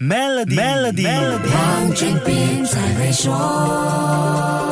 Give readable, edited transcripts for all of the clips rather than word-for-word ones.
Melody 让这边再来说。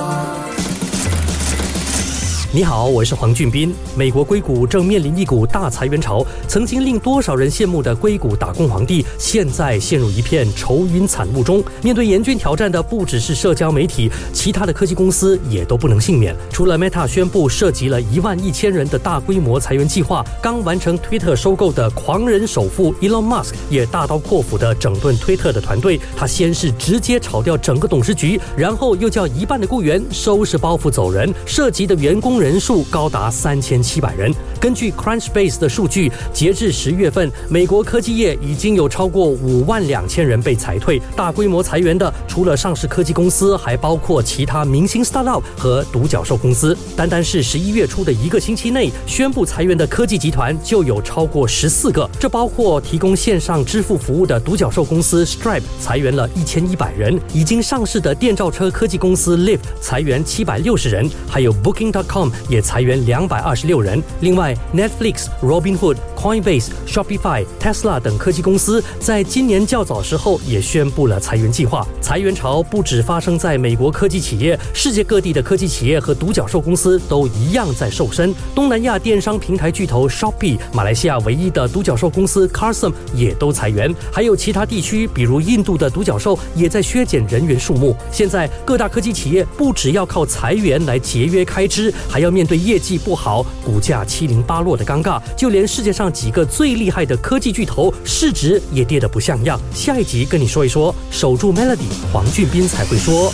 你好，我是黄俊斌。美国硅谷正面临一股大裁员潮，曾经令多少人羡慕的硅谷打工皇帝，现在陷入一片愁云惨雾中。面对严峻挑战的不只是社交媒体，其他的科技公司也都不能幸免。除了 Meta 宣布涉及了11000人的大规模裁员计划，刚完成推特收购的狂人首富 Elon Musk 也大刀阔斧地整顿推特的团队。他先是直接炒掉整个董事局，然后又叫1半的雇员收拾包袱走人，涉及的员工人数高达3700人。根据 Crunchbase 的数据，截至10月份，美国科技业已经有超过52000人被裁退。大规模裁员的除了上市科技公司，还包括其他明星 startup 和独角兽公司。单单是11月初的一个星期内，宣布裁员的科技集团就有超过14个，这包括提供线上支付服务的独角兽公司 Stripe 裁员了1100人，已经上市的电召车科技公司 Lyft 裁员760人，还有 Booking.com也裁员226人。另外 Netflix、Robinhood、Coinbase、Shopify、Tesla 等科技公司在今年较早时候也宣布了裁员计划。裁员潮不只发生在美国科技企业，世界各地的科技企业和独角兽公司都一样在瘦身。东南亚电商平台巨头 Shopee、 马来西亚唯一的独角兽公司 Carsome 也都裁员，还有其他地区比如印度的独角兽也在削减人员数目。现在各大科技企业不只要靠裁员来节约开支，还要面对业绩不好、股价7零8落的尴尬，就连世界上几个最厉害的科技巨头市值也跌得不像样。下一集跟你说一说，守住 Melody， 黄俊斌才会说。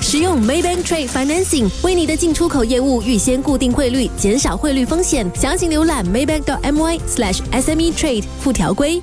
使用 Maybank Trade Financing 为你的进出口业务预先固定汇率，减少汇率风险。详情浏览 Maybank.my/SME Trade 附条规。